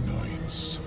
Nights.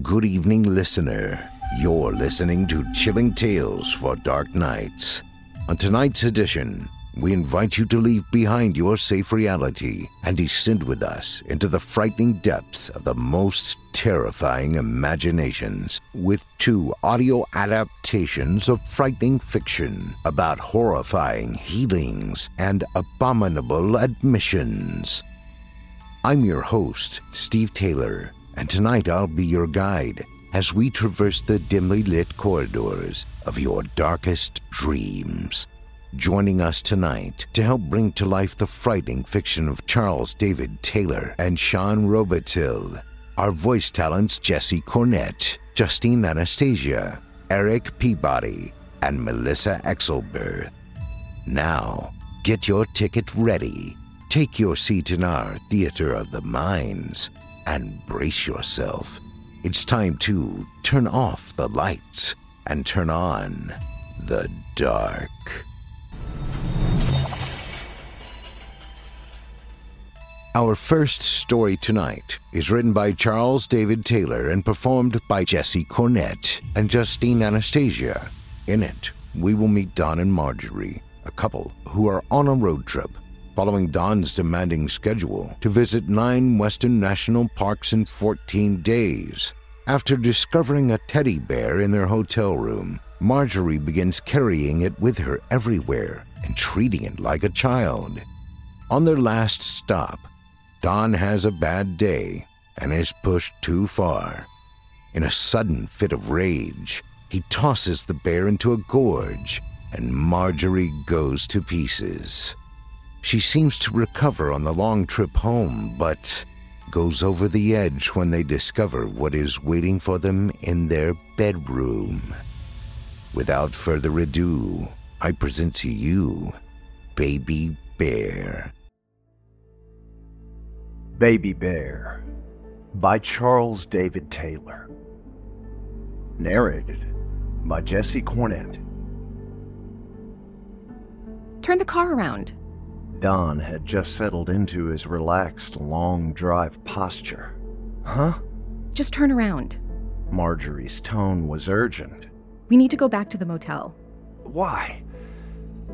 Good evening, listener. You're listening to Chilling Tales for Dark Nights. On tonight's edition, we invite you to leave behind your safe reality and descend with us into the frightening depths of the most terrifying imaginations with two audio adaptations of frightening fiction about horrifying healings and abominable admissions. I'm your host, Steve Taylor. And tonight I'll be your guide as we traverse the dimly lit corridors of your darkest dreams. Joining us tonight to help bring to life the frightening fiction of Charles David Taylor and Sean Robitaille are voice talents Jesse Cornett, Justine Anastasia, Eric Peabody, and Melissa Axelberth. Now, get your ticket ready. Take your seat in our Theater of the Minds. And brace yourself. It's time to turn off the lights and turn on the dark. Our first story tonight is written by Charles David Taylor and performed by Jesse Cornett and Justine Anastasia. In it, we will meet Don and Marjorie, a couple who are on a road trip. Following Don's demanding schedule to visit 9 Western National Parks in 14 days. After discovering a teddy bear in their hotel room, Marjorie begins carrying it with her everywhere and treating it like a child. On their last stop, Don has a bad day and is pushed too far. In a sudden fit of rage, he tosses the bear into a gorge and Marjorie goes to pieces. She seems to recover on the long trip home, but goes over the edge when they discover what is waiting for them in their bedroom. Without further ado, I present to you Baby Bear. Baby Bear by Charles David Taylor. Narrated by Jesse Cornett. Turn the car around. Don had just settled into his relaxed, long drive posture. Huh? Just turn around. Marjorie's tone was urgent. We need to go back to the motel. Why?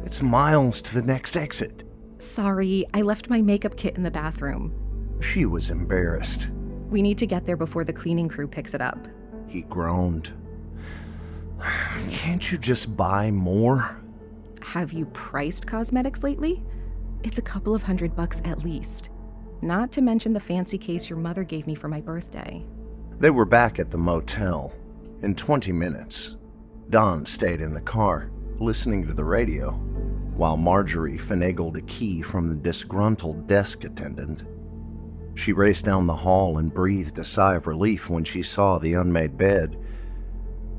It's miles to the next exit. Sorry, I left my makeup kit in the bathroom. She was embarrassed. We need to get there before the cleaning crew picks it up. He groaned. Can't you just buy more? Have you priced cosmetics lately? It's a couple of $100 at least. Not to mention the fancy case your mother gave me for my birthday. They were back at the motel. In 20 minutes, Don stayed in the car, listening to the radio, while Marjorie finagled a key from the disgruntled desk attendant. She raced down the hall and breathed a sigh of relief when she saw the unmade bed,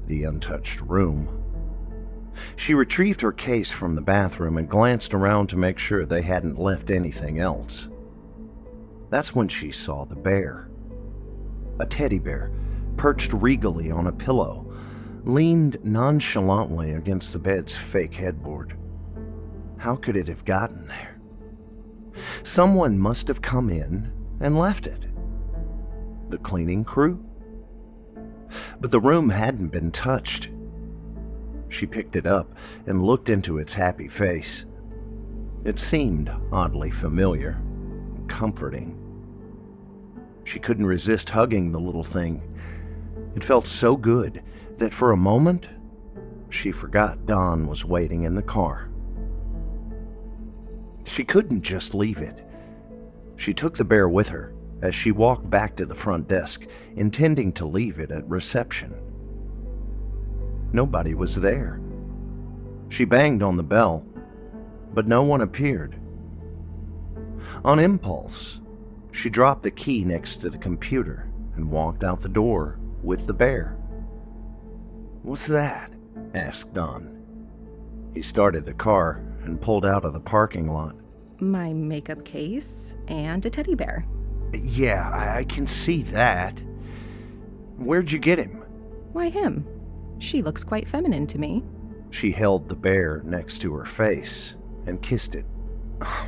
the untouched room. She retrieved her case from the bathroom and glanced around to make sure they hadn't left anything else. That's when she saw the bear. A teddy bear, perched regally on a pillow, leaned nonchalantly against the bed's fake headboard. How could it have gotten there? Someone must have come in and left it. The cleaning crew? But the room hadn't been touched. She picked it up and looked into its happy face. It seemed oddly familiar, comforting. She couldn't resist hugging the little thing. It felt so good that for a moment, she forgot Don was waiting in the car. She couldn't just leave it. She took the bear with her as she walked back to the front desk, intending to leave it at reception. Nobody was there. She banged on the bell, but no one appeared. On impulse, she dropped the key next to the computer and walked out the door with the bear. "What's that?" asked Don. He started the car and pulled out of the parking lot. "My makeup case and a teddy bear." "Yeah, I can see that. Where'd you get him?" "Why him? She looks quite feminine to me." She held the bear next to her face and kissed it.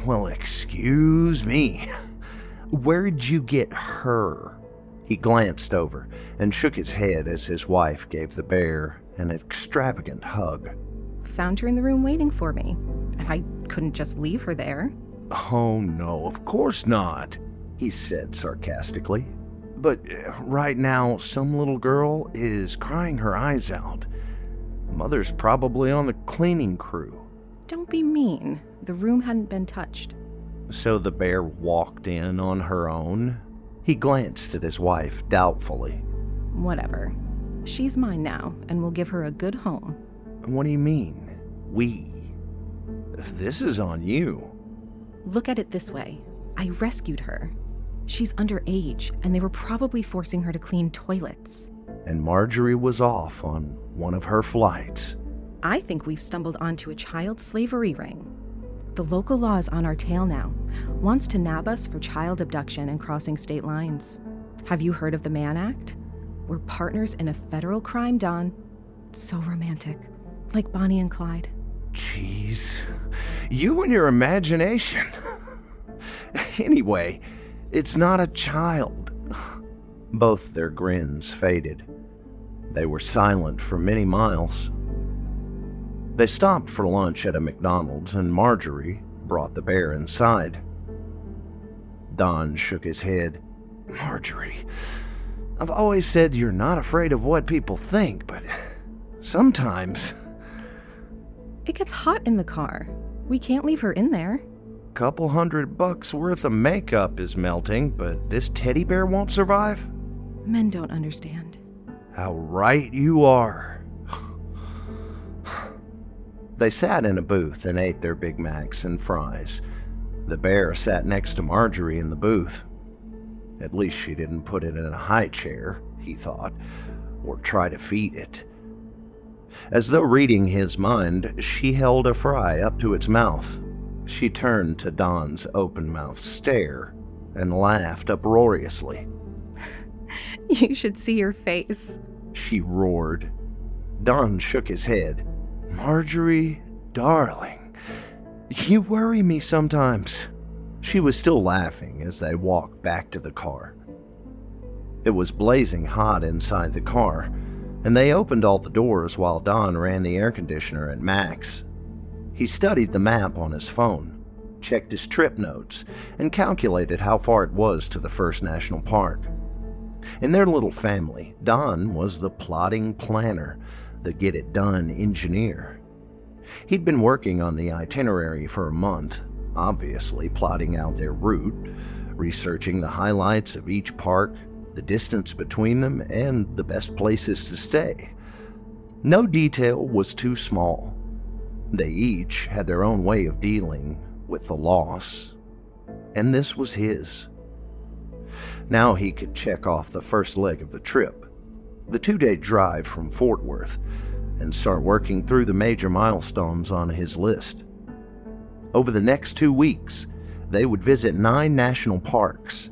"Well, excuse me. Where'd you get her?" He glanced over and shook his head as his wife gave the bear an extravagant hug. "Found her in the room waiting for me, and I couldn't just leave her there." "Oh, no, of course not," he said sarcastically. "But right now, some little girl is crying her eyes out. Mother's probably on the cleaning crew." "Don't be mean. The room hadn't been touched." "So the bear walked in on her own?" He glanced at his wife doubtfully. "Whatever. She's mine now, and we'll give her a good home." "What do you mean, we? This is on you." "Look at it this way. I rescued her. She's underage, and they were probably forcing her to clean toilets." And Marjorie was off on one of her flights. "I think we've stumbled onto a child slavery ring. The local law is on our tail now, wants to nab us for child abduction and crossing state lines. Have you heard of the Mann Act? We're partners in a federal crime, Don. So romantic, like Bonnie and Clyde." "Jeez, you and your imagination." "Anyway, it's not a child." Both their grins faded. They were silent for many miles. They stopped for lunch at a McDonald's, and Marjorie brought the bear inside. Don shook his head. "Marjorie, I've always said you're not afraid of what people think, but sometimes..." "It gets hot in the car. We can't leave her in there." "Couple $100 worth of makeup is melting, but this teddy bear won't survive?" "Men don't understand." "How right you are." They sat in a booth and ate their Big Macs and fries. The bear sat next to Marjorie in the booth. At least she didn't put it in a high chair, he thought, or try to feed it. As though reading his mind, she held a fry up to its mouth. She turned to Don's open-mouthed stare and laughed uproariously. You should see your face, she roared. Don shook his head. Marjorie, darling, you worry me sometimes. She was still laughing as they walked back to the car. It was blazing hot inside the car, and they opened all the doors while Don ran the air conditioner at max. He studied the map on his phone, checked his trip notes, and calculated how far it was to the First National Park. In their little family, Don was the plotting planner, the get-it-done engineer. He'd been working on the itinerary for a month, obviously plotting out their route, researching the highlights of each park, the distance between them, and the best places to stay. No detail was too small. They each had their own way of dealing with the loss, and this was his. Now he could check off the first leg of the trip, the two-day drive from Fort Worth, and start working through the major milestones on his list. Over the next 2 weeks, they would visit 9 national parks: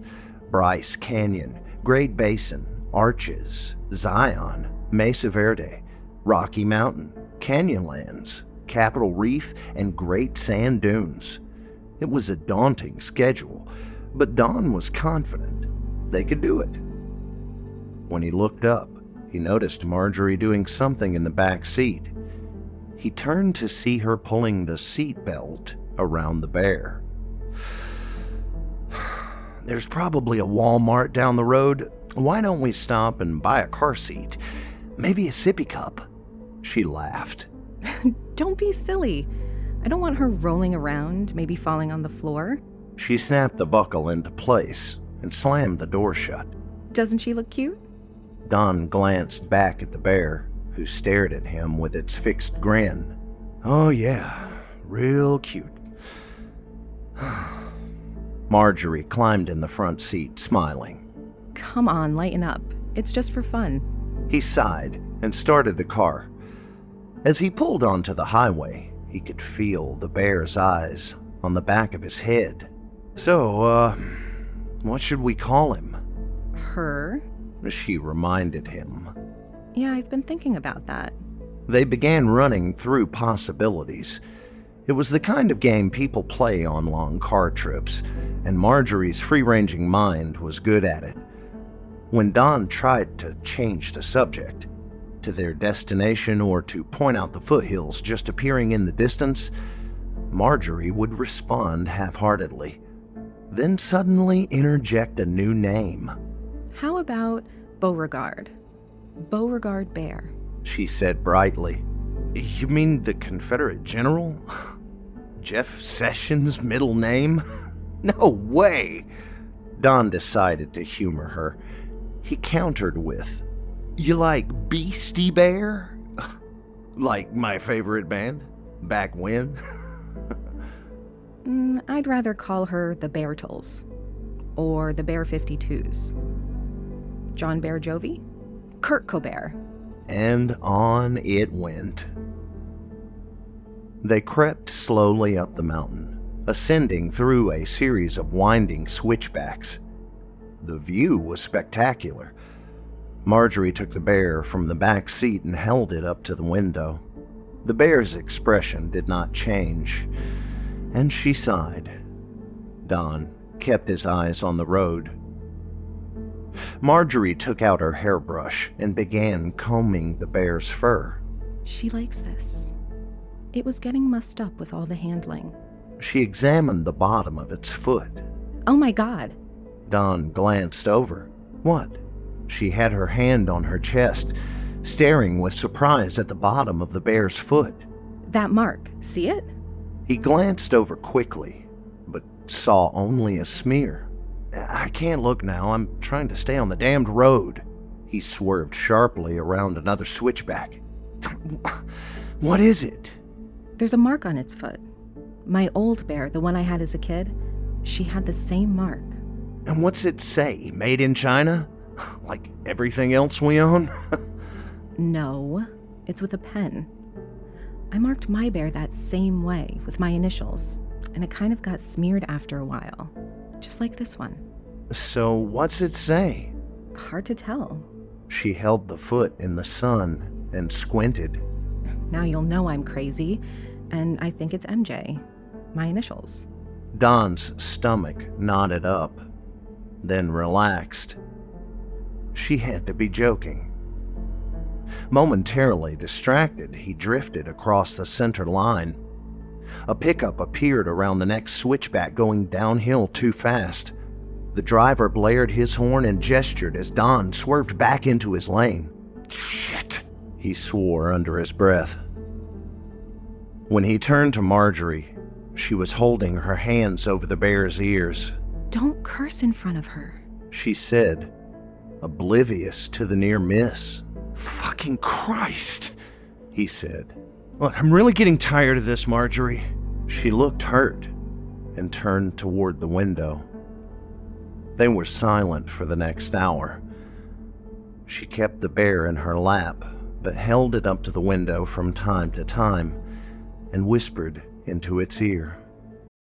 Bryce Canyon, Great Basin, Arches, Zion, Mesa Verde, Rocky Mountain, Canyonlands, Capitol Reef, and Great Sand Dunes. It was a daunting schedule, but Don was confident they could do it. When he looked up, he noticed Marjorie doing something in the back seat. He turned to see her pulling the seat belt around the bear. There's probably a Walmart down the road. Why don't we stop and buy a car seat? Maybe a sippy cup. She laughed. Don't be silly. I don't want her rolling around, maybe falling on the floor. She snapped the buckle into place and slammed the door shut. Doesn't she look cute? Don glanced back at the bear, who stared at him with its fixed grin. Oh yeah, real cute. Marjorie climbed in the front seat, smiling. Come on, lighten up. It's just for fun. He sighed and started the car. As he pulled onto the highway, he could feel the bear's eyes on the back of his head. So, what should we call him? Her? She reminded him. Yeah, I've been thinking about that. They began running through possibilities. It was the kind of game people play on long car trips, and Marjorie's free-ranging mind was good at it. When Don tried to change the subject to their destination or to point out the foothills just appearing in the distance, Marjorie would respond half-heartedly, then suddenly interject a new name. How about Beauregard? Beauregard Bear, she said brightly. You mean the Confederate general? Jeff Sessions' middle name? No way! Don decided to humor her. He countered with, You like Beastie Bear? Like my favorite band? Back when? I'd rather call her the Beartles. Or the Bear 52s. John Bear Jovi? Kurt Colbert. And on it went. They crept slowly up the mountain, ascending through a series of winding switchbacks. The view was spectacular. Marjorie took the bear from the back seat and held it up to the window. The bear's expression did not change, and she sighed. Don kept his eyes on the road. Marjorie took out her hairbrush and began combing the bear's fur. She likes this. It was getting mussed up with all the handling. She examined the bottom of its foot. Oh my God. Don glanced over. What? She had her hand on her chest, staring with surprise at the bottom of the bear's foot. That mark, see it? He glanced over quickly, but saw only a smear. I can't look now. I'm trying to stay on the damned road. He swerved sharply around another switchback. What is it? There's a mark on its foot. My old bear, the one I had as a kid, she had the same mark. And what's it say? Made in China? Like everything else we own? No, it's with a pen. I marked my bear that same way with my initials, and it kind of got smeared after a while, just like this one. So what's it say? Hard to tell. She held the foot in the sun and squinted. Now you'll know I'm crazy, and I think it's MJ, my initials. Don's stomach knotted up, then relaxed. She had to be joking. Momentarily distracted, he drifted across the center line. A pickup appeared around the next switchback, going downhill too fast. The driver blared his horn and gestured as Don swerved back into his lane. "Shit," he swore under his breath. When he turned to Marjorie, she was holding her hands over the bear's ears. "Don't curse in front of her," she said, oblivious to the near miss. "Fucking Christ," he said. "Look, I'm really getting tired of this, Marjorie." She looked hurt and turned toward the window. They were silent for the next hour. She kept the bear in her lap, but held it up to the window from time to time and whispered into its ear.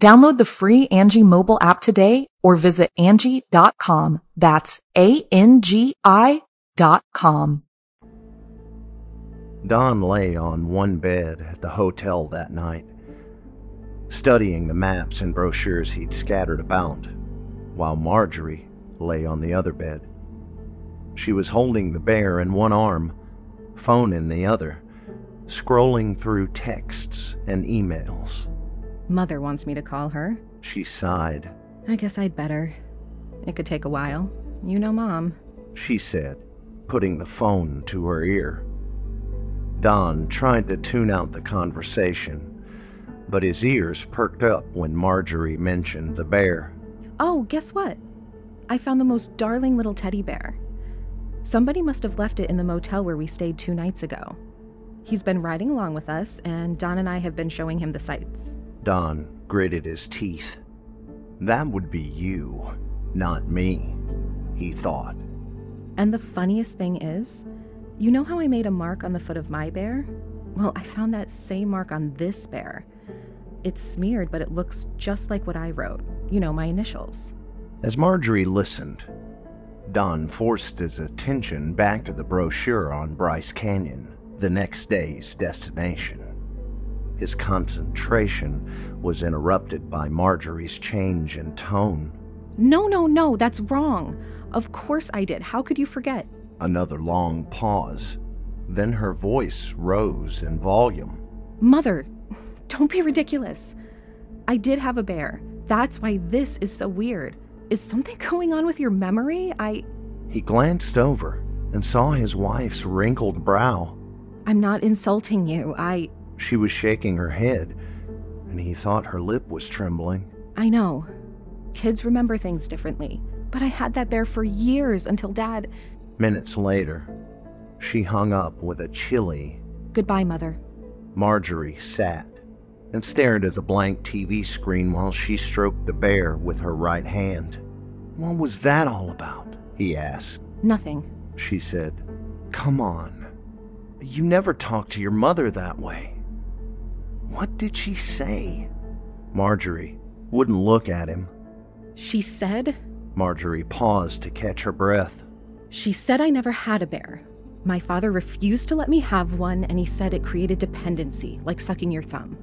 Download the free Angie mobile app today or visit Angie.com. That's ANGI.com. Don lay on one bed at the hotel that night, studying the maps and brochures he'd scattered about, while Marjorie lay on the other bed. She was holding the bear in one arm, phone in the other, scrolling through texts and emails. "Mother wants me to call her," she sighed. "I guess I'd better. It could take a while. You know Mom," she said, putting the phone to her ear. Don tried to tune out the conversation, but his ears perked up when Marjorie mentioned the bear. "Oh, guess what? I found the most darling little teddy bear. Somebody must have left it in the motel where we stayed 2 nights ago. He's been riding along with us, and Don and I have been showing him the sights." Don gritted his teeth. That would be you, not me, he thought. "And the funniest thing is, you know how I made a mark on the foot of my bear? Well, I found that same mark on this bear. It's smeared, but it looks just like what I wrote. You know, my initials." As Marjorie listened, Don forced his attention back to the brochure on Bryce Canyon, the next day's destination. His concentration was interrupted by Marjorie's change in tone. No, that's wrong. Of course I did. How could you forget?" Another long pause. Then her voice rose in volume. "Mother, don't be ridiculous. I did have a bear. That's why this is so weird. Is something going on with your memory? He glanced over and saw his wife's wrinkled brow. "I'm not insulting you. She was shaking her head, and he thought her lip was trembling. "I know. Kids remember things differently, but I had that bear for years until Dad..." Minutes later, she hung up with a chilly "Goodbye, Mother." Marjorie sat and stared at the blank TV screen while she stroked the bear with her right hand. "What was that all about?" he asked. "Nothing," she said. "Come on. You never talk to your mother that way. What did she say?" Marjorie wouldn't look at him. "She said..." Marjorie paused to catch her breath. "She said I never had a bear. My father refused to let me have one, and he said it created dependency, like sucking your thumb.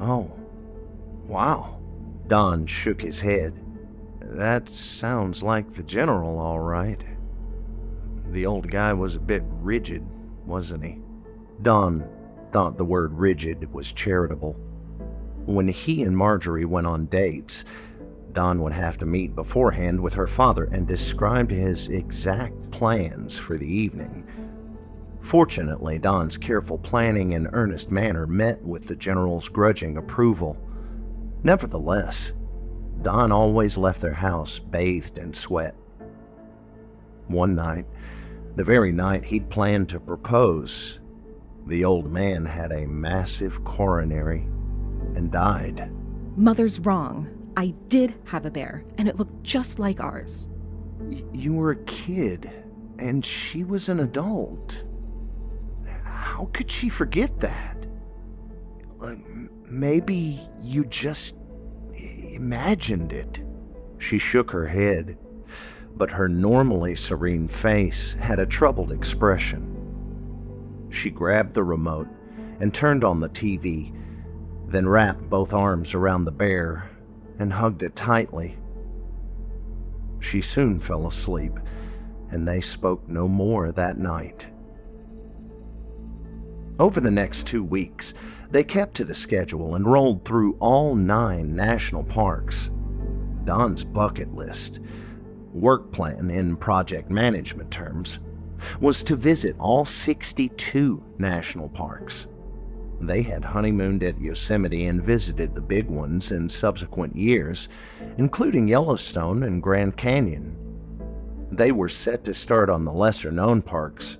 Oh. Wow. Don shook his head. That sounds like the general, all right. The old guy was a bit rigid, wasn't he? Don thought the word rigid was charitable. When he and Marjorie went on dates, Don would have to meet beforehand with her father and described his exact plans for the evening. Fortunately, Don's careful planning and earnest manner met with the general's grudging approval. Nevertheless, Don always left their house bathed in sweat. One night, the very night he'd planned to propose, the old man had a massive coronary and died. Mother's wrong. I did have a bear, and it looked just like ours. You were a kid, and she was an adult. How could she forget that? Maybe you just imagined it. She shook her head, but her normally serene face had a troubled expression. She grabbed the remote and turned on the TV, then wrapped both arms around the bear and hugged it tightly. She soon fell asleep, and they spoke no more that night. Over the next 2 weeks, they kept to the schedule and rolled through all 9 national parks. Don's bucket list, work plan in project management terms, was to visit all 62 national parks. They had honeymooned at Yosemite and visited the big ones in subsequent years, including Yellowstone and Grand Canyon. They were set to start on the lesser-known parks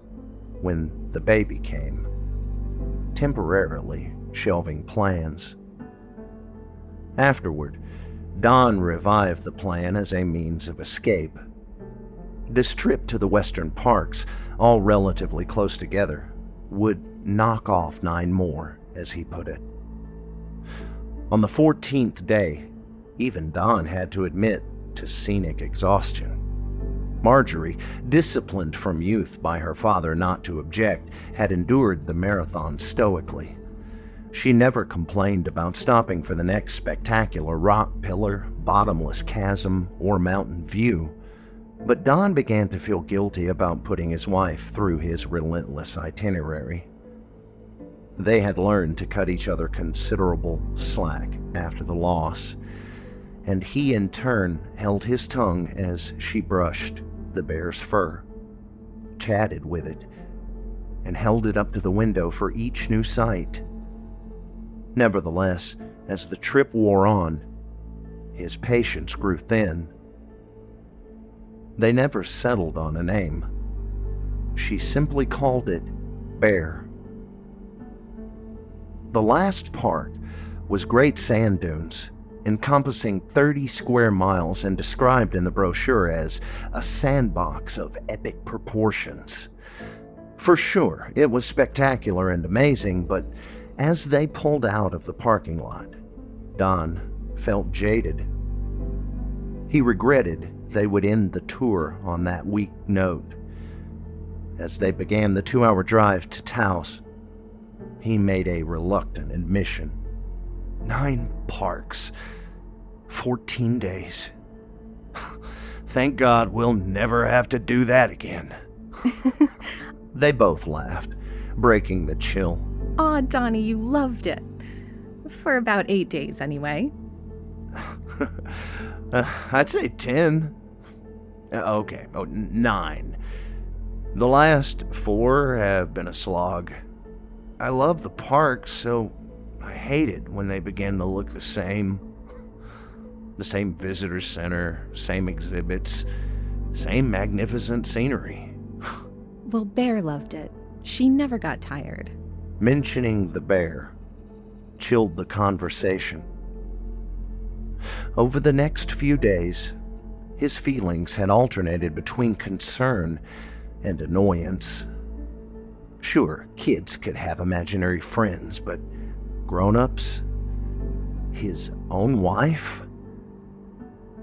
when the baby came, temporarily shelving plans. Afterward, Don revived the plan as a means of escape. This trip to the western parks, all relatively close together, would knock off 9 more, as he put it. On the 14th day, even Don had to admit to scenic exhaustion. Marjorie, disciplined from youth by her father not to object, had endured the marathon stoically. She never complained about stopping for the next spectacular rock pillar, bottomless chasm, or mountain view, but Don began to feel guilty about putting his wife through his relentless itinerary. They had learned to cut each other considerable slack after the loss, and he in turn held his tongue as she brushed the bear's fur, chatted with it, and held it up to the window for each new sight. Nevertheless, as the trip wore on, his patience grew thin. They never settled on a name. She simply called it Bear. The last park was Great Sand Dunes, encompassing 30 square miles and described in the brochure as a sandbox of epic proportions. For sure, it was spectacular and amazing, but as they pulled out of the parking lot, Don felt jaded. He regretted they would end the tour on that weak note. As they began the 2-hour drive to Taos, he made a reluctant admission. 9 parks. 14 days. Thank God we'll never have to do that again. They both laughed, breaking the chill. Aw, Donnie, you loved it. For about 8 days, anyway. I'd say 10. Okay, 9. The last 4 have been a slog. I love the parks, so I hated when they began to look the same. The same visitor center, same exhibits, same magnificent scenery. Well, Bear loved it. She never got tired. Mentioning the bear chilled the conversation. Over the next few days, his feelings had alternated between concern and annoyance. Sure, kids could have imaginary friends, but grown-ups? His own wife?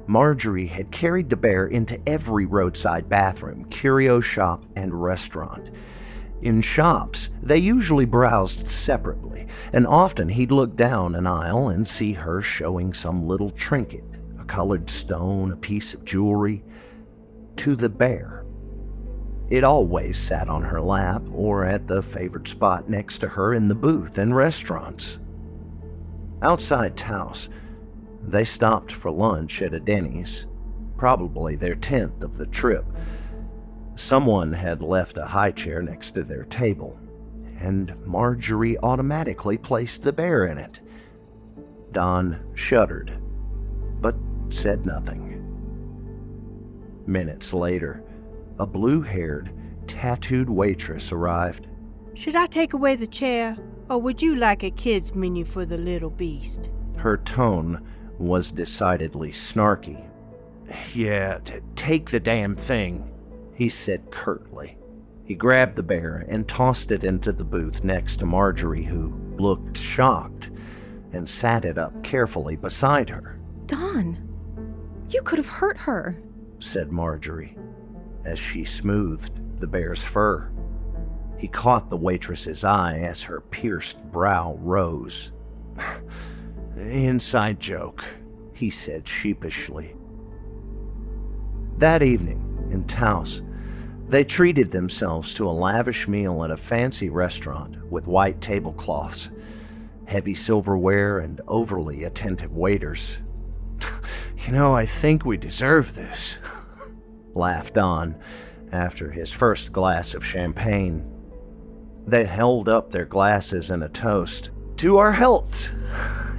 Marjorie had carried the bear into every roadside bathroom, curio shop, and restaurant. In shops, they usually browsed separately, and often he'd look down an aisle and see her showing some little trinket, a colored stone, a piece of jewelry, to the bear. It always sat on her lap or at the favorite spot next to her in the booth and restaurants. Outside Taos, they stopped for lunch at a Denny's, probably their 10th of the trip. Someone had left a high chair next to their table, and Marjorie automatically placed the bear in it. Don shuddered, but said nothing. Minutes later, a blue-haired, tattooed waitress arrived. "Should I take away the chair, or would you like a kid's menu for the little beast?" Her tone was decidedly snarky. "Yeah, take the damn thing," he said curtly. He grabbed the bear and tossed it into the booth next to Marjorie, who looked shocked, and sat it up carefully beside her. "Don, you could have hurt her," said Marjorie, as she smoothed the bear's fur. He caught the waitress's eye as her pierced brow rose. "Inside joke," he said sheepishly. That evening, in Taos, they treated themselves to a lavish meal at a fancy restaurant with white tablecloths, heavy silverware, and overly attentive waiters. "You know, I think we deserve this," laughed Don after his first glass of champagne. They held up their glasses in a toast to our healths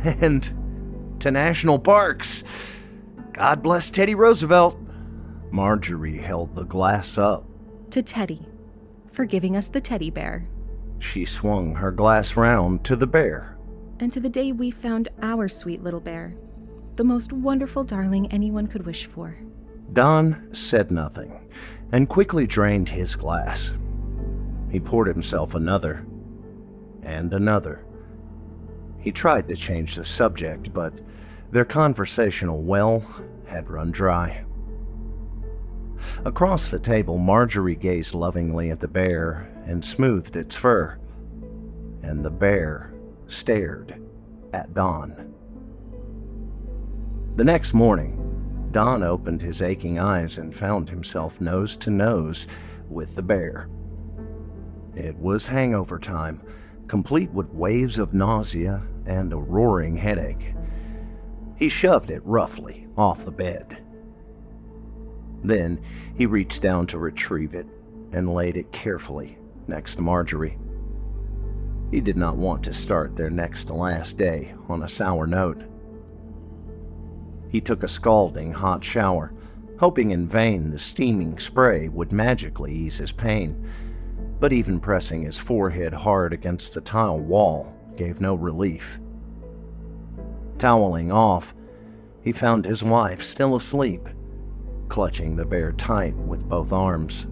and to national parks. God bless Teddy Roosevelt. Marjorie held the glass up. "To Teddy, for giving us the teddy bear." She swung her glass round to the bear. "And to the day we found our sweet little bear, the most wonderful darling anyone could wish for." Don said nothing, and quickly drained his glass. He poured himself another, and another. He tried to change the subject, but their conversational well had run dry. Across the table, Marjorie gazed lovingly at the bear and smoothed its fur, and the bear stared at Don. The next morning, Don opened his aching eyes and found himself nose to nose with the bear. It was hangover time, complete with waves of nausea and a roaring headache. He shoved it roughly off the bed. Then he reached down to retrieve it and laid it carefully next to Marjorie. He did not want to start their next to last day on a sour note. He took a scalding hot shower, hoping in vain the steaming spray would magically ease his pain, but even pressing his forehead hard against the tile wall gave no relief. Toweling off, he found his wife still asleep, clutching the bear tight with both arms.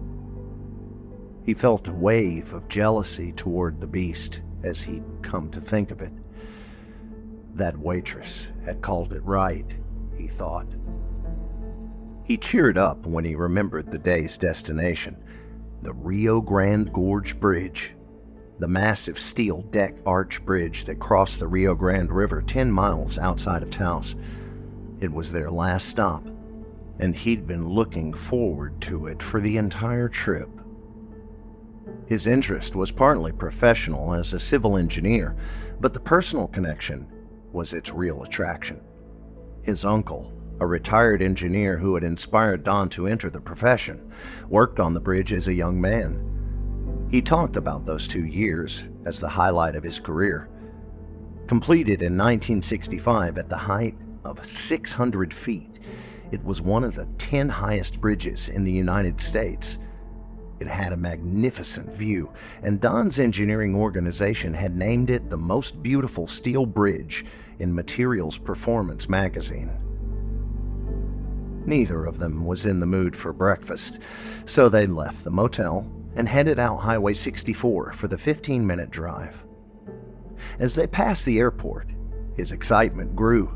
He felt a wave of jealousy toward the beast as he'd come to think of it. That waitress had called it right, he thought. He cheered up when he remembered the day's destination, the Rio Grande Gorge Bridge, the massive steel deck arch bridge that crossed the Rio Grande River 10 miles outside of Taos. It was their last stop, and he'd been looking forward to it for the entire trip. His interest was partly professional as a civil engineer, but the personal connection was its real attraction. His uncle, a retired engineer who had inspired Don to enter the profession, worked on the bridge as a young man. He talked about those 2 years as the highlight of his career. Completed in 1965 at the height of 600 feet, it was one of the 10 highest bridges in the United States. It had a magnificent view, and Don's engineering organization had named it the most beautiful steel bridge in Materials Performance magazine. Neither of them was in the mood for breakfast, so they left the motel and headed out Highway 64 for the 15-minute drive. As they passed the airport, his excitement grew.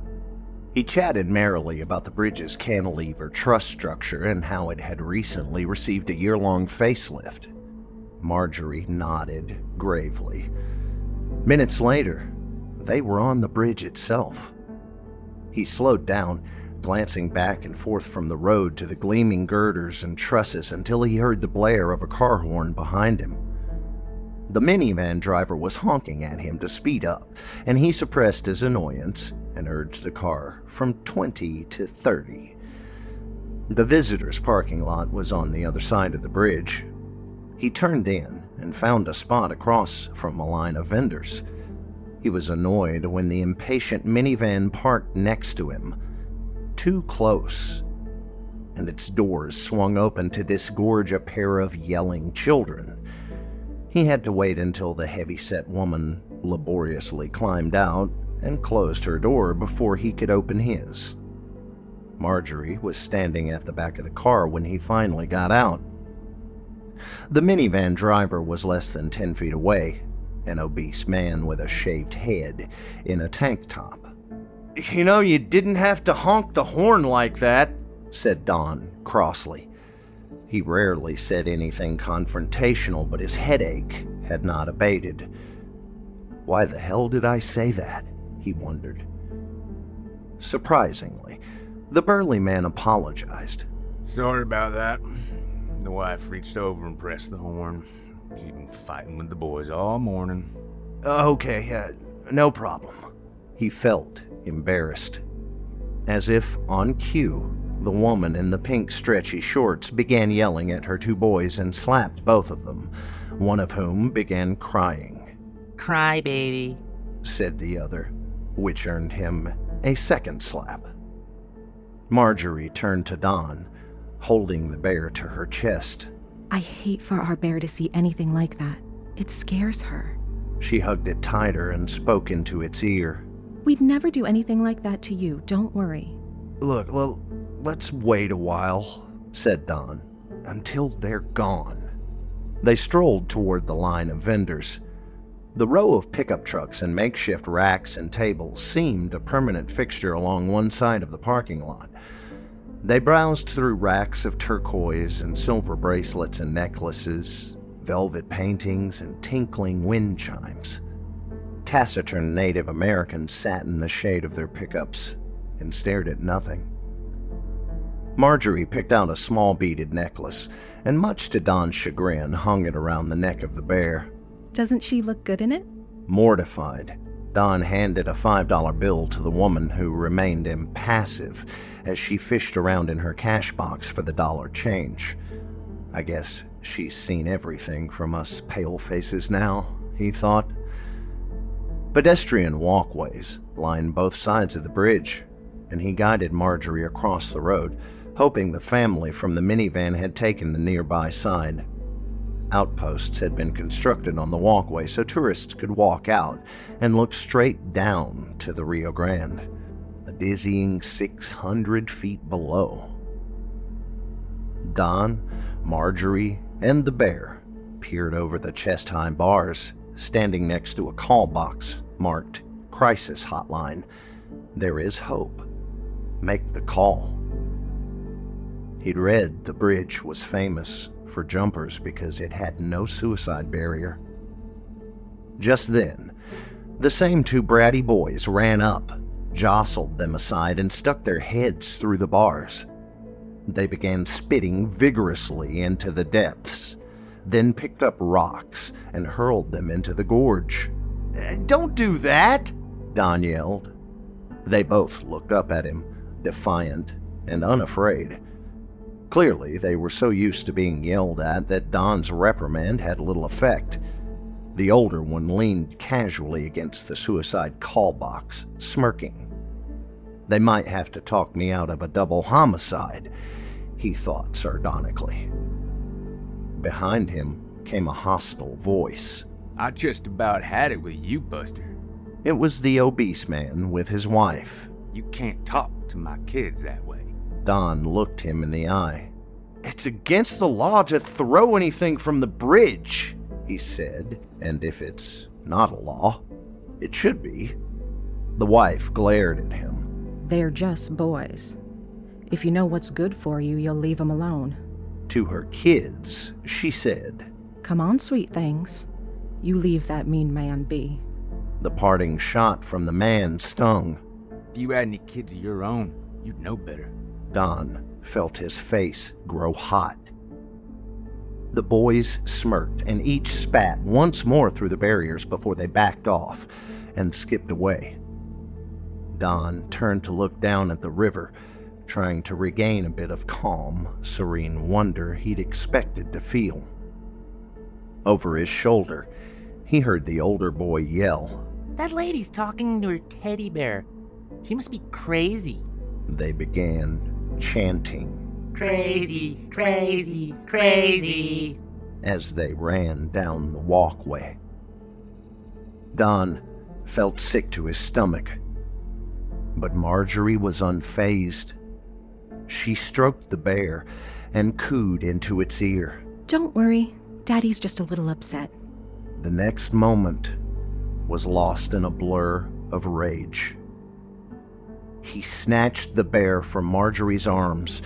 He chatted merrily about the bridge's cantilever truss structure and how it had recently received a year-long facelift. Marjorie nodded gravely. Minutes later, they were on the bridge itself. He slowed down, glancing back and forth from the road to the gleaming girders and trusses until he heard the blare of a car horn behind him. The minivan driver was honking at him to speed up, and he suppressed his annoyance and urged the car from 20 to 30. The visitor's parking lot was on the other side of the bridge. He turned in and found a spot across from a line of vendors. He was annoyed when the impatient minivan parked next to him, too close, and its doors swung open to disgorge a pair of yelling children. He had to wait until the heavy-set woman laboriously climbed out and closed her door before he could open his. Marjorie was standing at the back of the car when he finally got out. The minivan driver was less than 10 feet away, an obese man with a shaved head in a tank top. "You know, you didn't have to honk the horn like that," said Don crossly. He rarely said anything confrontational, but his headache had not abated. Why the hell did I say that? He wondered. Surprisingly, the burly man apologized. "Sorry about that. The wife reached over and pressed the horn. She's been fighting with the boys all morning." "Okay, no problem." He felt embarrassed. As if on cue, the woman in the pink stretchy shorts began yelling at her two boys and slapped both of them, one of whom began crying. "Cry, baby," said the other, which earned him a second slap. Marjorie turned to Don, holding the bear to her chest. "I hate for our bear to see anything like that. It scares her." She hugged it tighter and spoke into its ear. "We'd never do anything like that to you, don't worry." "Look, well, let's wait a while," said Don, "until they're gone." They strolled toward the line of vendors. The row of pickup trucks and makeshift racks and tables seemed a permanent fixture along one side of the parking lot. They browsed through racks of turquoise and silver bracelets and necklaces, velvet paintings and tinkling wind chimes. Taciturn Native Americans sat in the shade of their pickups and stared at nothing. Marjorie picked out a small beaded necklace and, much to Don's chagrin, hung it around the neck of the bear. "Doesn't she look good in it?" Mortified, Don handed a $5 bill to the woman, who remained impassive as she fished around in her cash box for the dollar change. "I guess she's seen everything from us pale faces now," he thought. Pedestrian walkways lined both sides of the bridge, and he guided Marjorie across the road, hoping the family from the minivan had taken the nearby side. Outposts had been constructed on the walkway so tourists could walk out and look straight down to the Rio Grande, a dizzying 600 feet below. Don, Marjorie, and the bear peered over the chest-high bars, standing next to a call box marked Crisis Hotline. "There is hope. Make the call." He'd read the bridge was famous for jumpers because it had no suicide barrier. Just then, the same two bratty boys ran up, jostled them aside, and stuck their heads through the bars. They began spitting vigorously into the depths, then picked up rocks and hurled them into the gorge. "Don't do that!" Don yelled. They both looked up at him, defiant and unafraid. Clearly, they were so used to being yelled at that Don's reprimand had little effect. The older one leaned casually against the suicide call box, smirking. "They might have to talk me out of a double homicide," he thought sardonically. Behind him came a hostile voice. "I just about had it with you, Buster." It was the obese man with his wife. "You can't talk to my kids that way." Don looked him in the eye. "It's against the law to throw anything from the bridge," he said, "and if it's not a law, it should be." The wife glared at him. "They're just boys. If you know what's good for you, you'll leave them alone." To her kids, she said, Come on, sweet things. You leave that mean man be. The parting shot from the man stung. If you had any kids of your own, you'd know better. Don felt his face grow hot. The boys smirked, and each spat once more through the barriers before they backed off and skipped away. Don turned to look down at the river, trying to regain a bit of calm, serene wonder he'd expected to feel. Over his shoulder, he heard the older boy yell, "That lady's talking to her teddy bear. She must be crazy." They began chanting, "Crazy, crazy, crazy," as they ran down the walkway. Don felt sick to his stomach, but Marjorie was unfazed. She stroked the bear and cooed into its ear, "Don't worry, Daddy's just a little upset." The next moment was lost in a blur of rage. He snatched the bear from Marjorie's arms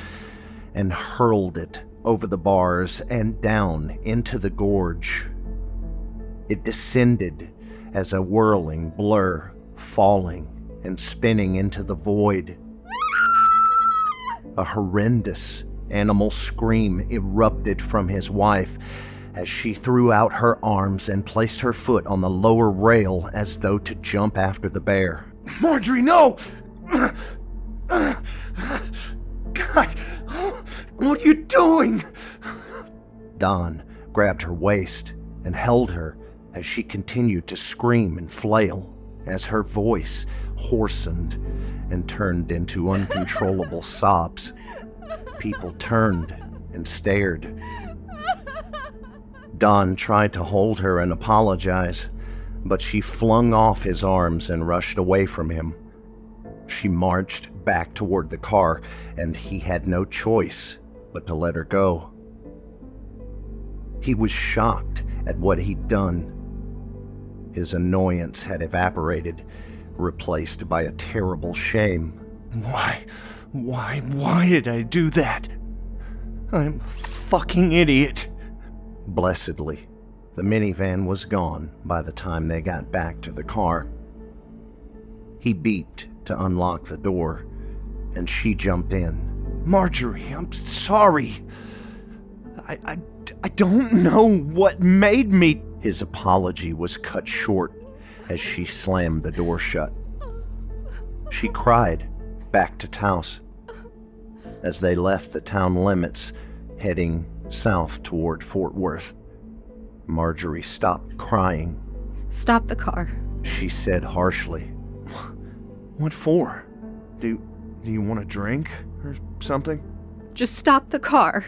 and hurled it over the bars and down into the gorge. It descended as a whirling blur, falling and spinning into the void. A horrendous animal scream erupted from his wife as she threw out her arms and placed her foot on the lower rail as though to jump after the bear. "Marjorie, no! God, what are you doing?" Don grabbed her waist and held her as she continued to scream and flail, as her voice hoarsened and turned into uncontrollable sobs. People turned and stared. Don tried to hold her and apologize, but she flung off his arms and rushed away from him. She marched back toward the car, and he had no choice but to let her go. He was shocked at what he'd done. His annoyance had evaporated, replaced by a terrible shame. Why did I do that? I'm a fucking idiot. Blessedly, the minivan was gone by the time they got back to the car. He beeped to unlock the door, and she jumped in. "Marjorie, I'm sorry. I don't know what made me..." His apology was cut short as she slammed the door shut. She cried back to Taos as they left the town limits, heading south toward Fort Worth. Marjorie stopped crying. "Stop the car," she said harshly. "What for? Do you want a drink or something?" "Just stop the car.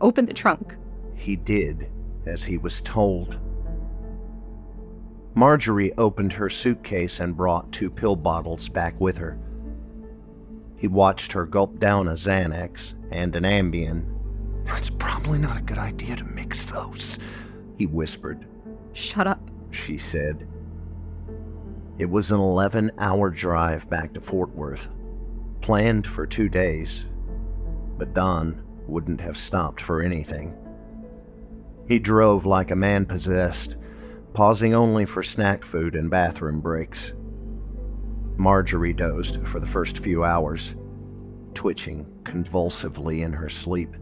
Open the trunk." He did as he was told. Marjorie opened her suitcase and brought 2 pill bottles back with her. He watched her gulp down a Xanax and an Ambien. "It's probably not a good idea to mix those," he whispered. "Shut up," she said. It was an 11-hour drive back to Fort Worth, planned for 2 days, but Don wouldn't have stopped for anything. He drove like a man possessed, pausing only for snack food and bathroom breaks. Marjorie dozed for the first few hours, twitching convulsively in her sleep.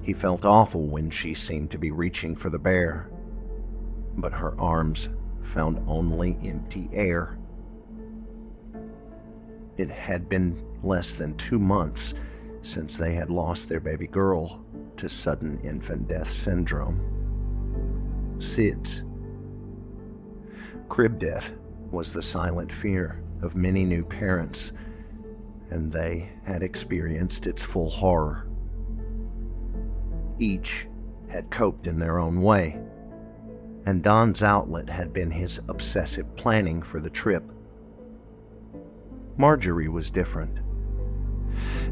He felt awful when she seemed to be reaching for the bear, but her arms found only empty air. It had been less than 2 months since they had lost their baby girl to sudden infant death syndrome. SIDS. Crib death was the silent fear of many new parents, and they had experienced its full horror. Each had coped in their own way, and Don's outlet had been his obsessive planning for the trip. Marjorie was different.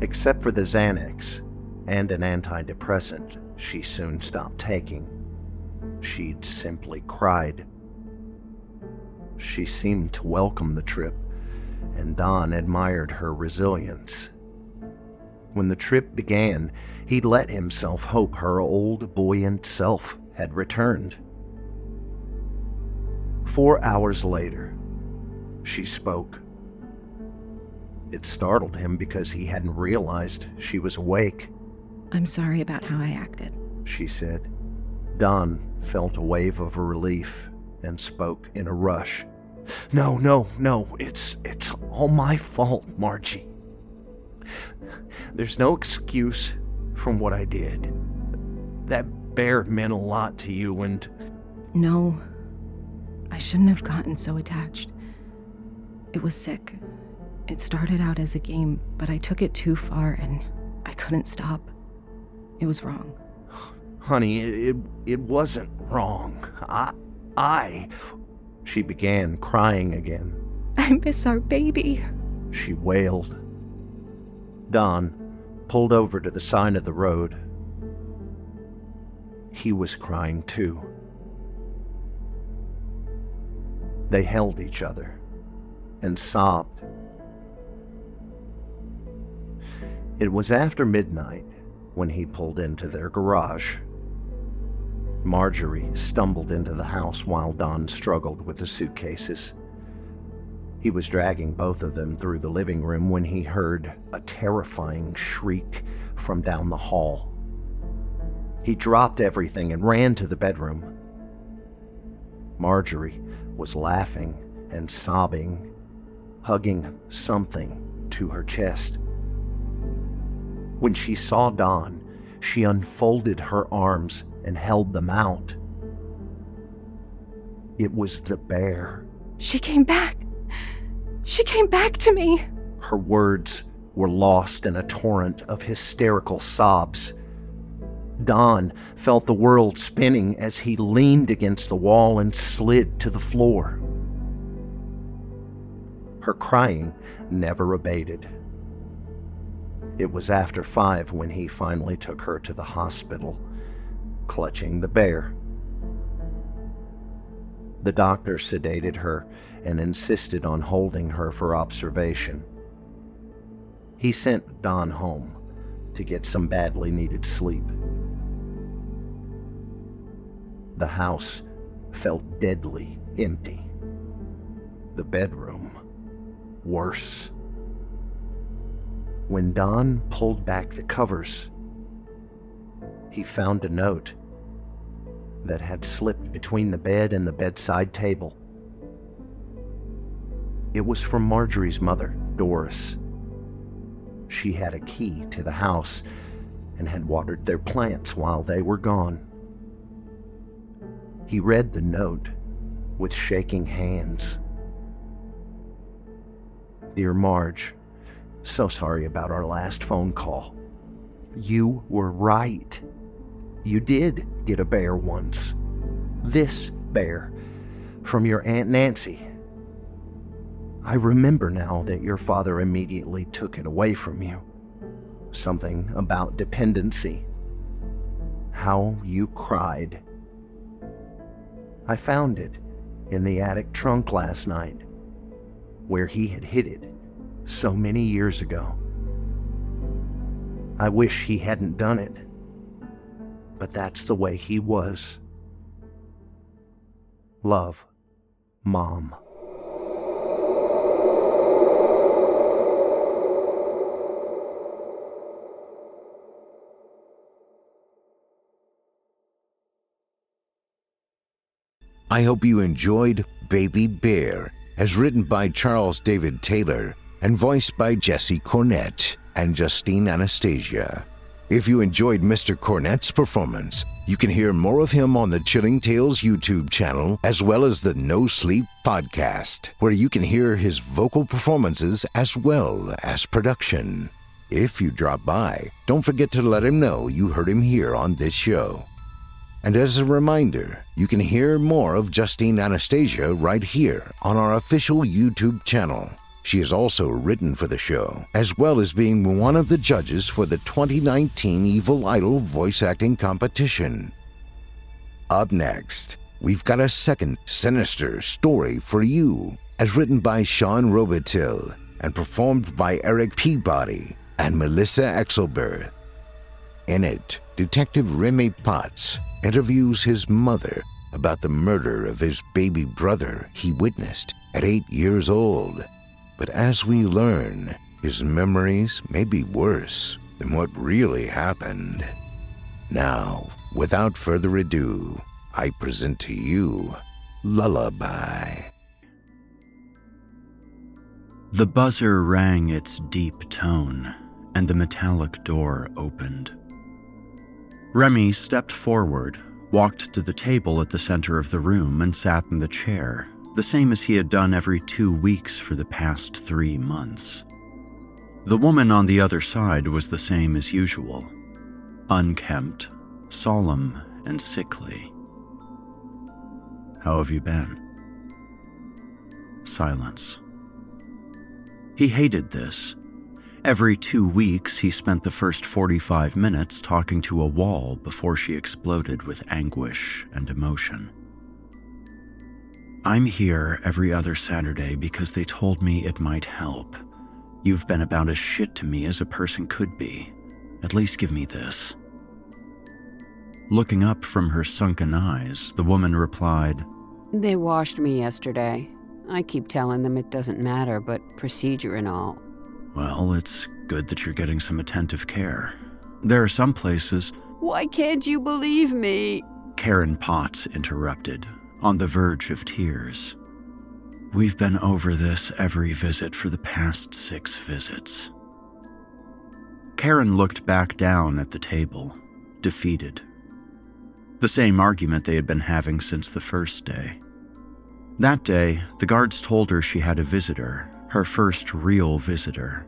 Except for the Xanax and an antidepressant she soon stopped taking, she'd simply cried. She seemed to welcome the trip, and Don admired her resilience. When the trip began, he'd let himself hope her old, buoyant self had returned. 4 hours later, she spoke. It startled him because he hadn't realized she was awake. "I'm sorry about how I acted," she said. Don felt a wave of relief and spoke in a rush. No, it's all my fault, Margie. There's no excuse from what I did. That bear meant a lot to you and... No, I shouldn't have gotten so attached. It was sick. It started out as a game, but I took it too far and I couldn't stop. It was wrong. Honey, it wasn't wrong. I... She began crying again. "I miss our baby," she wailed. Don pulled over to the side of the road. He was crying too. They held each other and sobbed. It was after midnight when he pulled into their garage. Marjorie stumbled into the house while Don struggled with the suitcases. He was dragging both of them through the living room when he heard a terrifying shriek from down the hall. He dropped everything and ran to the bedroom. Marjorie was laughing and sobbing, hugging something to her chest. When she saw Don, she unfolded her arms and held them out. It was the bear. "She came back. She came back to me." Her words were lost in a torrent of hysterical sobs. Don felt the world spinning as he leaned against the wall and slid to the floor. Her crying never abated. It was after 5 when he finally took her to the hospital, clutching the bear. The doctor sedated her and insisted on holding her for observation. He sent Don home to get some badly needed sleep. The house felt deadly empty. The bedroom worse. When Don pulled back the covers, he found a note that had slipped between the bed and the bedside table. It was from Marjorie's mother, Doris. She had a key to the house and had watered their plants while they were gone. He read the note with shaking hands. "Dear Marge, so sorry about our last phone call. You were right. You did get a bear once. This bear from your Aunt Nancy. I remember now that your father immediately took it away from you. Something about dependency. How you cried. I found it in the attic trunk last night, where he had hid it so many years ago. I wish he hadn't done it. But that's the way he was. Love, Mom." I hope you enjoyed Baby Bear, as written by Charles David Taylor and voiced by Jesse Cornett and Justine Anastasia. If you enjoyed Mr. Cornett's performance, you can hear more of him on the Chilling Tales YouTube channel, as well as the No Sleep podcast, where you can hear his vocal performances as well as production. If you drop by, don't forget to let him know you heard him here on this show. And as a reminder, you can hear more of Justine Anastasia right here on our official YouTube channel. She has also written for the show, as well as being one of the judges for the 2019 Evil Idol voice acting competition. Up next, we've got a second sinister story for you, as written by Sean Robitaille and performed by Eric Peabody, and Melissa Axelberth. In it, Detective Remy Potts interviews his mother about the murder of his baby brother he witnessed at 8 years old. But as we learn, his memories may be worse than what really happened. Now, without further ado, I present to you Lullaby. The buzzer rang its deep tone, and the metallic door opened. Remy stepped forward, walked to the table at the center of the room, and sat in the chair, the same as he had done every 2 weeks for the past 3 months. The woman on the other side was the same as usual, unkempt, solemn, and sickly. "How have you been?" Silence. He hated this. Every 2 weeks, he spent the first 45 minutes talking to a wall before she exploded with anguish and emotion. "I'm here every other Saturday because they told me it might help. You've been about as shit to me as a person could be. At least give me this." Looking up from her sunken eyes, the woman replied, "They washed me yesterday. I keep telling them it doesn't matter, but procedure and all." "Well, it's good that you're getting some attentive care. There are some places—" "Why can't you believe me?" Karen Potts interrupted, on the verge of tears. "We've been over this every visit for the past 6 visits. Karen looked back down at the table, defeated. The same argument they had been having since the first day. That day, the guards told her she had a visitor, her first real visitor.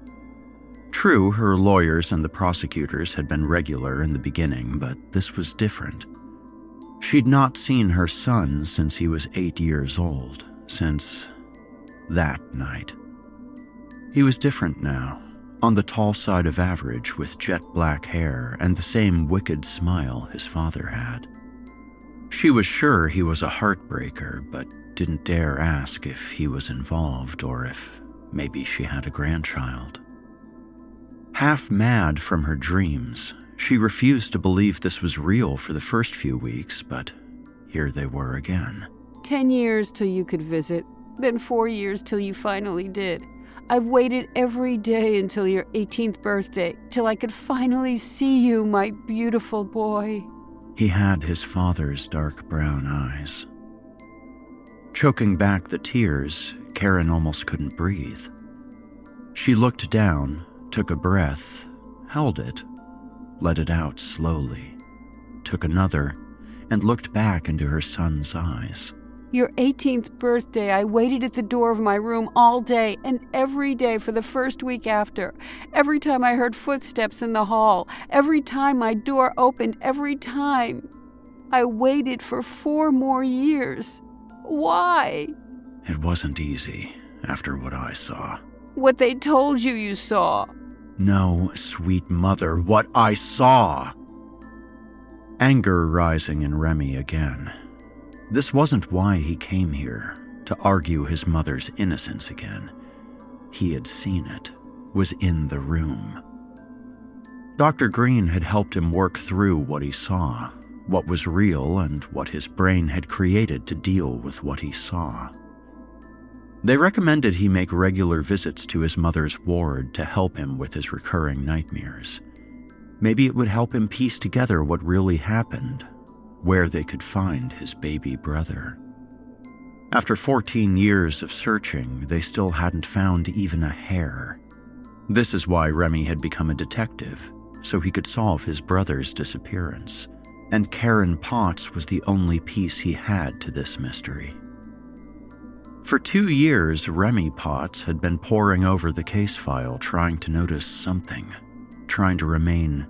True, her lawyers and the prosecutors had been regular in the beginning, but this was different. She'd not seen her son since he was 8 years old, since that night. He was different now, on the tall side of average, with jet black hair and the same wicked smile his father had. She was sure he was a heartbreaker, but didn't dare ask if he was involved or if maybe she had a grandchild. Half mad from her dreams, she refused to believe this was real for the first few weeks, but here they were again. 10 years till you could visit, then 4 years till you finally did. I've waited every day until your 18th birthday, till I could finally see you, my beautiful boy." He had his father's dark brown eyes. Choking back the tears, Karen almost couldn't breathe. She looked down, took a breath, held it, let it out slowly, took another, and looked back into her son's eyes. "Your 18th birthday, I waited at the door of my room all day and every day for the first week after. Every time I heard footsteps in the hall, every time my door opened, every time. I waited for 4 more years. Why?" "It wasn't easy, after what I saw." "What they told you you saw." "No, sweet mother, what I saw." Anger rising in Remy again. This wasn't why he came here, to argue his mother's innocence again. He had seen it, was in the room. Dr. Green had helped him work through what he saw, what was real and what his brain had created to deal with what he saw. They recommended he make regular visits to his mother's ward to help him with his recurring nightmares. Maybe it would help him piece together what really happened, where they could find his baby brother. After 14 years of searching, they still hadn't found even a hair. This is why Remy had become a detective, so he could solve his brother's disappearance. And Karen Potts was the only piece he had to this mystery. For 2 years, Remy Potts had been poring over the case file, trying to notice something, trying to remain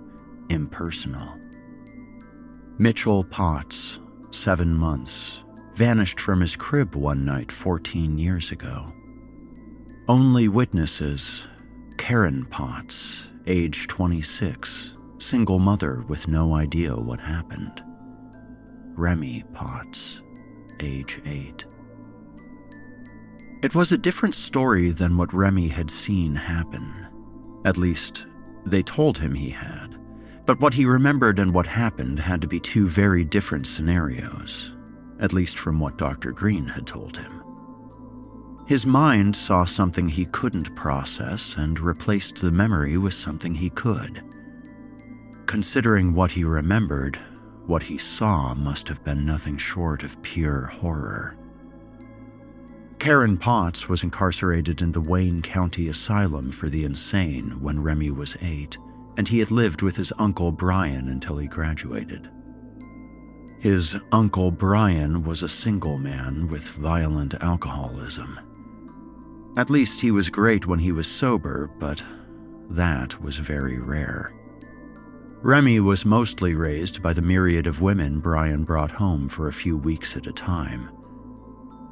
impersonal. Mitchell Potts, 7 months, vanished from his crib one night 14 years ago. Only witnesses, Karen Potts, age 26, single mother with no idea what happened. Remy Potts, age 8. It was a different story than what Remy had seen happen, at least they told him he had, but what he remembered and what happened had to be two very different scenarios, at least from what Dr. Green had told him. His mind saw something he couldn't process and replaced the memory with something he could. Considering what he remembered, what he saw must have been nothing short of pure horror. Karen Potts was incarcerated in the Wayne County Asylum for the Insane when Remy was 8, and he had lived with his uncle Brian until he graduated. His uncle Brian was a single man with violent alcoholism. At least he was great when he was sober, but that was very rare. Remy was mostly raised by the myriad of women Brian brought home for a few weeks at a time.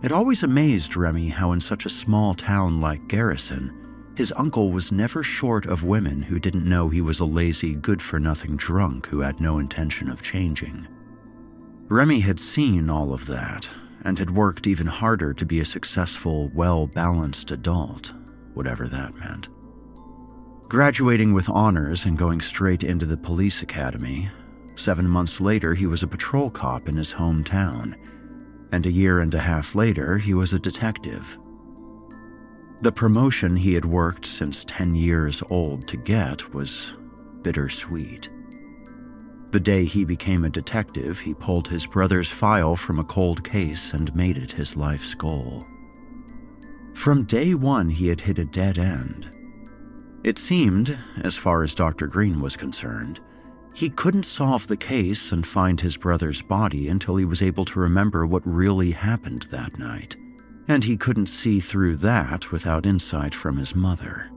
It always amazed Remy how in such a small town like Garrison, his uncle was never short of women who didn't know he was a lazy, good-for-nothing drunk who had no intention of changing. Remy had seen all of that and had worked even harder to be a successful, well-balanced adult, whatever that meant. Graduating with honors and going straight into the police academy, 7 months later he was a patrol cop in his hometown, and a year and a half later he was a detective. The promotion he had worked since 10 years old to get was bittersweet. The day he became a detective, he pulled his brother's file from a cold case and made it his life's goal. From day one he had hit a dead end. It seemed, as far as Dr. Green was concerned, he couldn't solve the case and find his brother's body until he was able to remember what really happened that night, and he couldn't see through that without insight from his mother,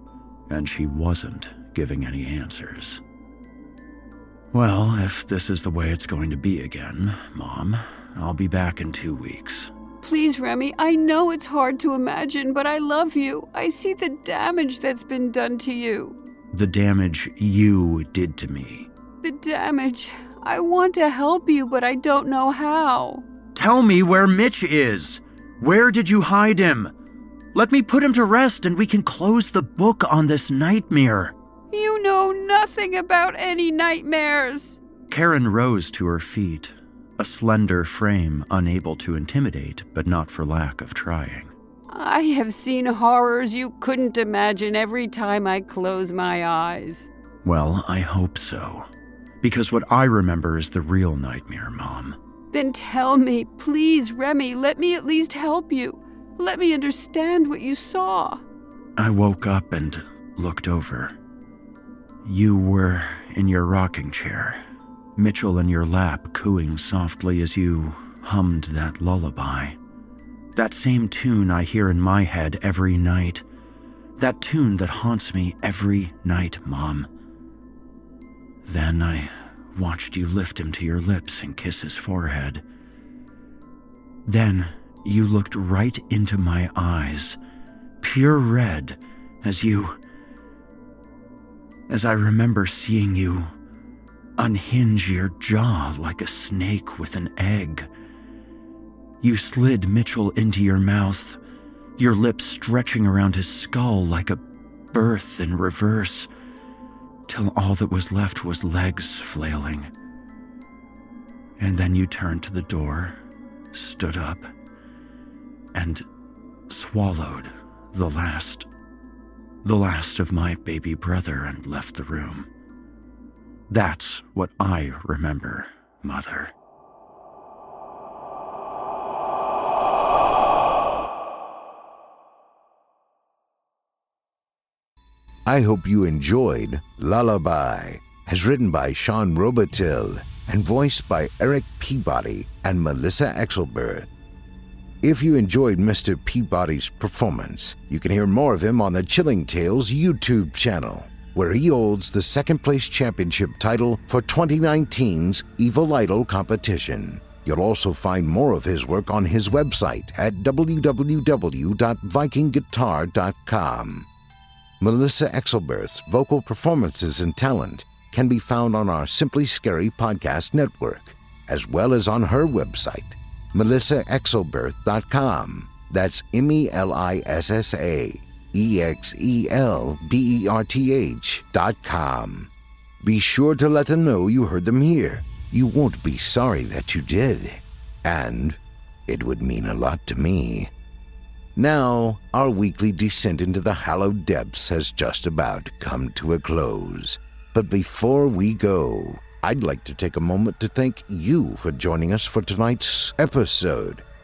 and she wasn't giving any answers. "Well, if this is the way it's going to be again, Mom, I'll be back in 2 weeks." "Please, Remy, I know it's hard to imagine, but I love you. I see the damage that's been done to you." "The damage you did to me." "The damage. I want to help you, but I don't know how." "Tell me where Mitch is. Where did you hide him? Let me put him to rest and we can close the book on this nightmare." "You know nothing about any nightmares." Karen rose to her feet, a slender frame unable to intimidate, but not for lack of trying. "I have seen horrors you couldn't imagine every time I close my eyes." "Well, I hope so. Because what I remember is the real nightmare, Mom." "Then tell me, please, Remy, let me at least help you. Let me understand what you saw." "I woke up and looked over. You were in your rocking chair, Mitchell in your lap, cooing softly as you hummed that lullaby. That same tune I hear in my head every night. That tune that haunts me every night, Mom. Then I watched you lift him to your lips and kiss his forehead. Then you looked right into my eyes, pure red, as I remember seeing you unhinge your jaw like a snake with an egg. You slid Mitchell into your mouth, your lips stretching around his skull like a birth in reverse, till all that was left was legs flailing. And then you turned to the door, stood up, and swallowed the last of my baby brother and left the room. That's what I remember, Mother." I hope you enjoyed Lullaby, as written by Sean Robitaille and voiced by Eric Peabody and Melissa Axelberth. If you enjoyed Mr. Peabody's performance, you can hear more of him on the Chilling Tales YouTube channel, where he holds the second-place championship title for 2019's Evil Idol competition. You'll also find more of his work on his website at www.vikingguitar.com. Melissa Axelberth's vocal performances and talent can be found on our Simply Scary podcast network, as well as on her website, melissaaxelberth.com. That's Melissa. melissaaxelberth.com. Be sure to let them know you heard them here. You won't be sorry that you did. And it would mean a lot to me. Now, our weekly descent into the hallowed depths has just about come to a close. But before we go, I'd like to take a moment to thank you for joining us for tonight's episode,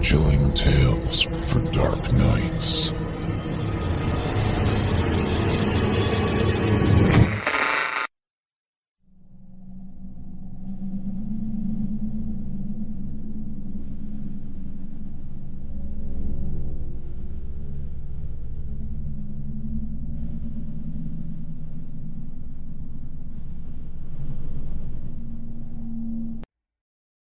Chilling Tales for Dark Nights.